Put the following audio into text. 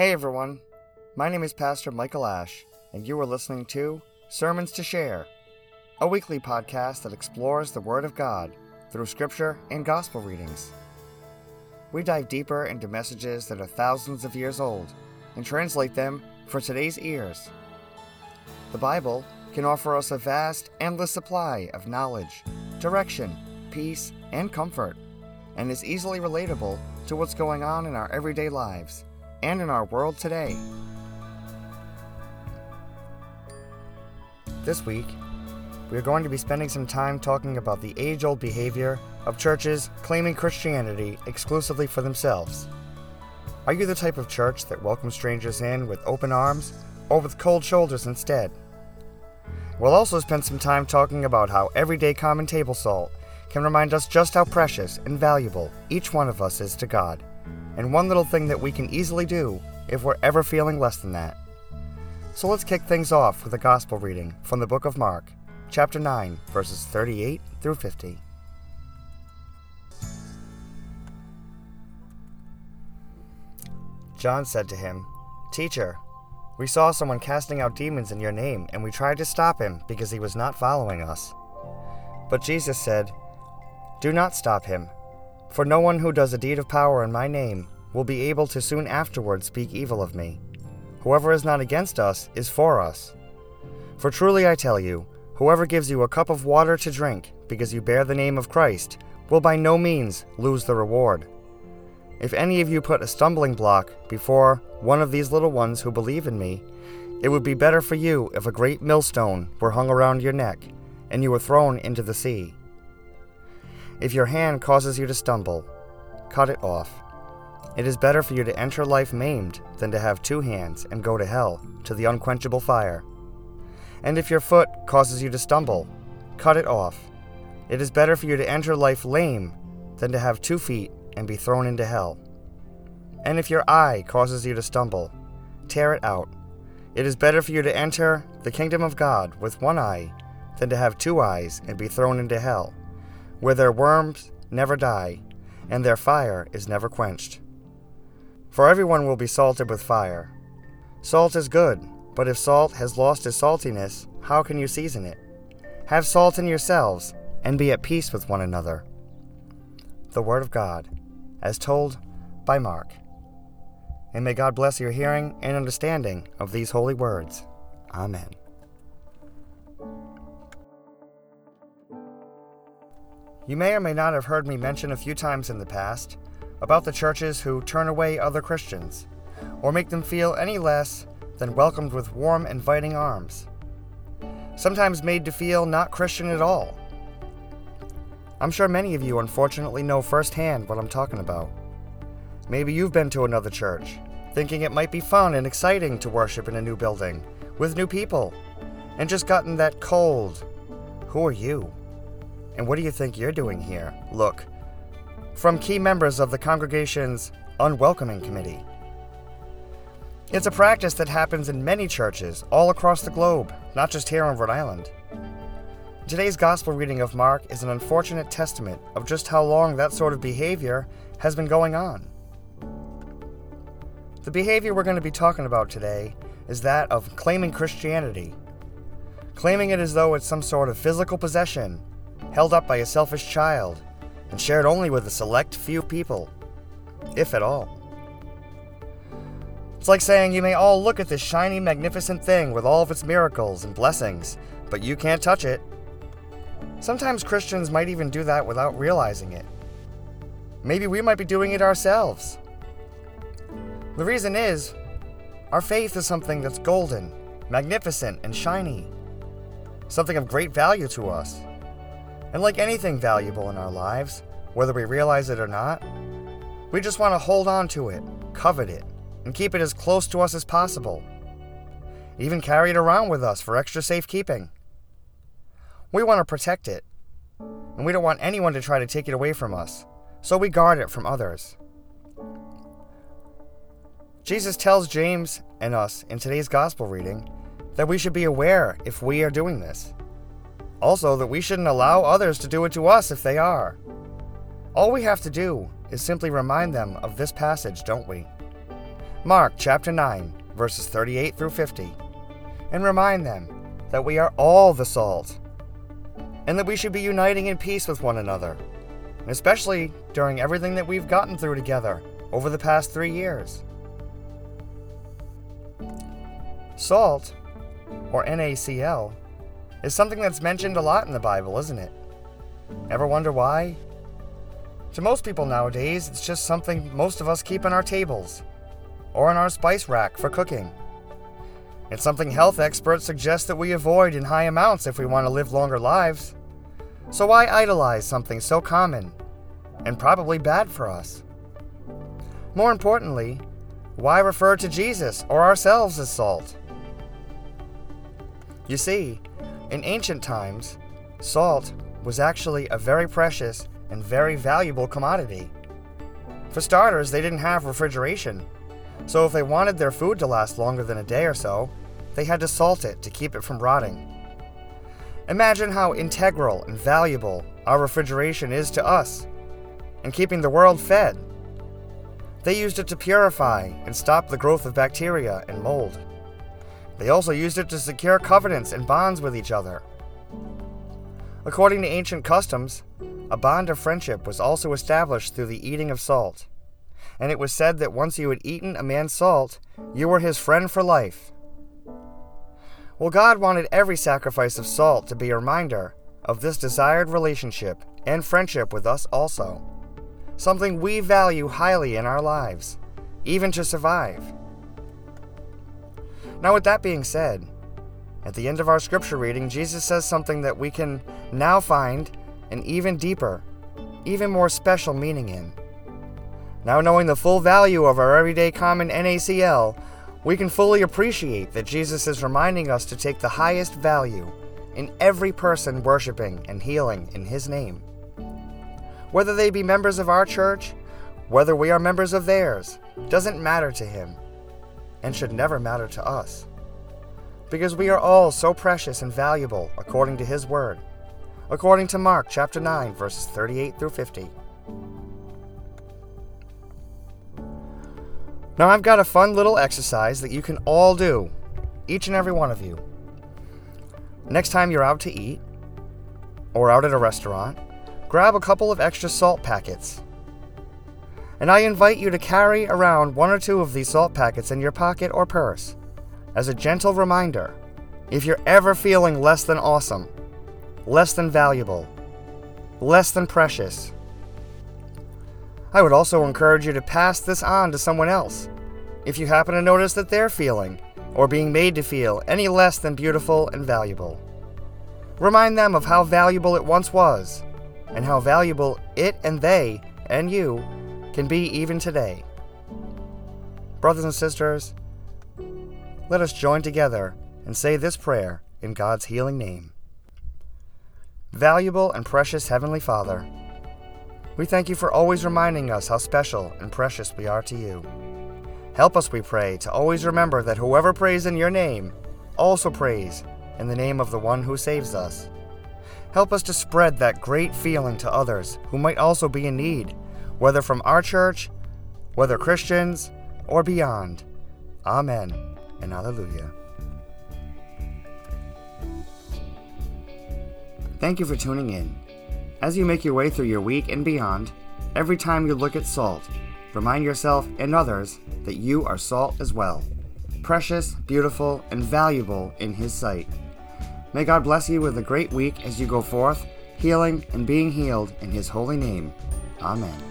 Hey everyone, my name is Pastor Michael Ash, and you are listening to Sermons to Share, a weekly podcast that explores the Word of God through Scripture and Gospel readings. We dive deeper into messages that are thousands of years old and translate them for today's ears. The Bible can offer us a vast, endless supply of knowledge, direction, peace, and comfort, and is easily relatable to what's going on in our everyday lives and in our world today. This week, we are going to be spending some time talking about the age-old behavior of churches claiming Christianity exclusively for themselves. Are you the type of church that welcomes strangers in with open arms or with cold shoulders instead? We'll also spend some time talking about how everyday common table salt can remind us just how precious and valuable each one of us is to God, and one little thing that we can easily do if we're ever feeling less than that. So let's kick things off with a gospel reading from the book of Mark, chapter 9, verses 38 through 50. John said to him, "Teacher, we saw someone casting out demons in your name, and we tried to stop him because he was not following us." But Jesus said, "Do not stop him, for no one who does a deed of power in my name will be able to soon afterward speak evil of me. Whoever is not against us is for us. For truly I tell you, whoever gives you a cup of water to drink because you bear the name of Christ will by no means lose the reward. If any of you put a stumbling block before one of these little ones who believe in me, it would be better for you if a great millstone were hung around your neck and you were thrown into the sea. If your hand causes you to stumble, cut it off. It is better for you to enter life maimed than to have two hands and go to hell, to the unquenchable fire. And if your foot causes you to stumble, cut it off. It is better for you to enter life lame than to have 2 feet and be thrown into hell. And if your eye causes you to stumble, tear it out. It is better for you to enter the kingdom of God with one eye than to have 2 eyes and be thrown into hell, where their worms never die, and their fire is never quenched. For everyone will be salted with fire. Salt is good, but if salt has lost its saltiness, how can you season it? Have salt in yourselves, and be at peace with one another." The Word of God, as told by Mark. And may God bless your hearing and understanding of these holy words. Amen. You may or may not have heard me mention a few times in the past about the churches who turn away other Christians or make them feel any less than welcomed with warm, inviting arms, sometimes made to feel not Christian at all. I'm sure many of you unfortunately know firsthand what I'm talking about. Maybe you've been to another church, thinking it might be fun and exciting to worship in a new building with new people, and just gotten that cold, "Who are you? And what do you think you're doing here?" look from key members of the congregation's unwelcoming committee. It's a practice that happens in many churches all across the globe, not just here in Rhode Island. Today's gospel reading of Mark is an unfortunate testament of just how long that sort of behavior has been going on. The behavior we're going to be talking about today is that of claiming Christianity, claiming it as though it's some sort of physical possession held up by a selfish child and shared only with a select few people, if at all. It's like saying you may all look at this shiny, magnificent thing with all of its miracles and blessings, but you can't touch it. Sometimes Christians might even do that without realizing it. Maybe we might be doing it ourselves. The reason is, our faith is something that's golden, magnificent, and shiny, something of great value to us. And like anything valuable in our lives, whether we realize it or not, we just want to hold on to it, covet it, and keep it as close to us as possible. Even carry it around with us for extra safekeeping. We want to protect it, and we don't want anyone to try to take it away from us, so we guard it from others. Jesus tells James and us in today's gospel reading that we should be aware if we are doing this. Also, that we shouldn't allow others to do it to us if they are. All we have to do is simply remind them of this passage, don't we? Mark chapter 9, verses 38 through 50, and remind them that we are all the salt, and that we should be uniting in peace with one another, and especially during everything that we've gotten through together over the past 3 years. Salt, or NaCl, is something that's mentioned a lot in the Bible, isn't it? Ever wonder why? To most people nowadays, it's just something most of us keep on our tables or in our spice rack for cooking. It's something health experts suggest that we avoid in high amounts if we want to live longer lives. So why idolize something so common and probably bad for us? More importantly, why refer to Jesus or ourselves as salt? You see, in ancient times, salt was actually a very precious and very valuable commodity. For starters, they didn't have refrigeration, so if they wanted their food to last longer than a day or so, they had to salt it to keep it from rotting. Imagine how integral and valuable our refrigeration is to us in keeping the world fed. They used it to purify and stop the growth of bacteria and mold. They also used it to secure covenants and bonds with each other. According to ancient customs, a bond of friendship was also established through the eating of salt, and it was said that once you had eaten a man's salt, you were his friend for life. Well, God wanted every sacrifice of salt to be a reminder of this desired relationship and friendship with us also, something we value highly in our lives, even to survive. Now, with that being said, at the end of our scripture reading, Jesus says something that we can now find an even deeper, even more special meaning in. Now knowing the full value of our everyday common NaCl, we can fully appreciate that Jesus is reminding us to take the highest value in every person worshiping and healing in His name. Whether they be members of our church, whether we are members of theirs, doesn't matter to Him and should never matter to us, because we are all so precious and valuable according to His Word, according to Mark chapter 9, verses 38 through 50. Now I've got a fun little exercise that you can all do, each and every one of you. Next time you're out to eat, or out at a restaurant, grab a couple of extra salt packets. And I invite you to carry around 1 or 2 of these salt packets in your pocket or purse, as a gentle reminder, if you're ever feeling less than awesome, less than valuable, less than precious. I would also encourage you to pass this on to someone else if you happen to notice that they're feeling or being made to feel any less than beautiful and valuable. Remind them of how valuable it once was and how valuable it and they and you can be even today. Brothers and sisters, let us join together and say this prayer in God's healing name. Valuable and precious Heavenly Father, we thank You for always reminding us how special and precious we are to You. Help us, we pray, to always remember that whoever prays in Your name also prays in the name of the One who saves us. Help us to spread that great feeling to others who might also be in need, whether from our church, whether Christians, or beyond. Amen and Alleluia. Thank you for tuning in. As you make your way through your week and beyond, every time you look at salt, remind yourself and others that you are salt as well, precious, beautiful, and valuable in His sight. May God bless you with a great week as you go forth, healing and being healed in His holy name. Amen.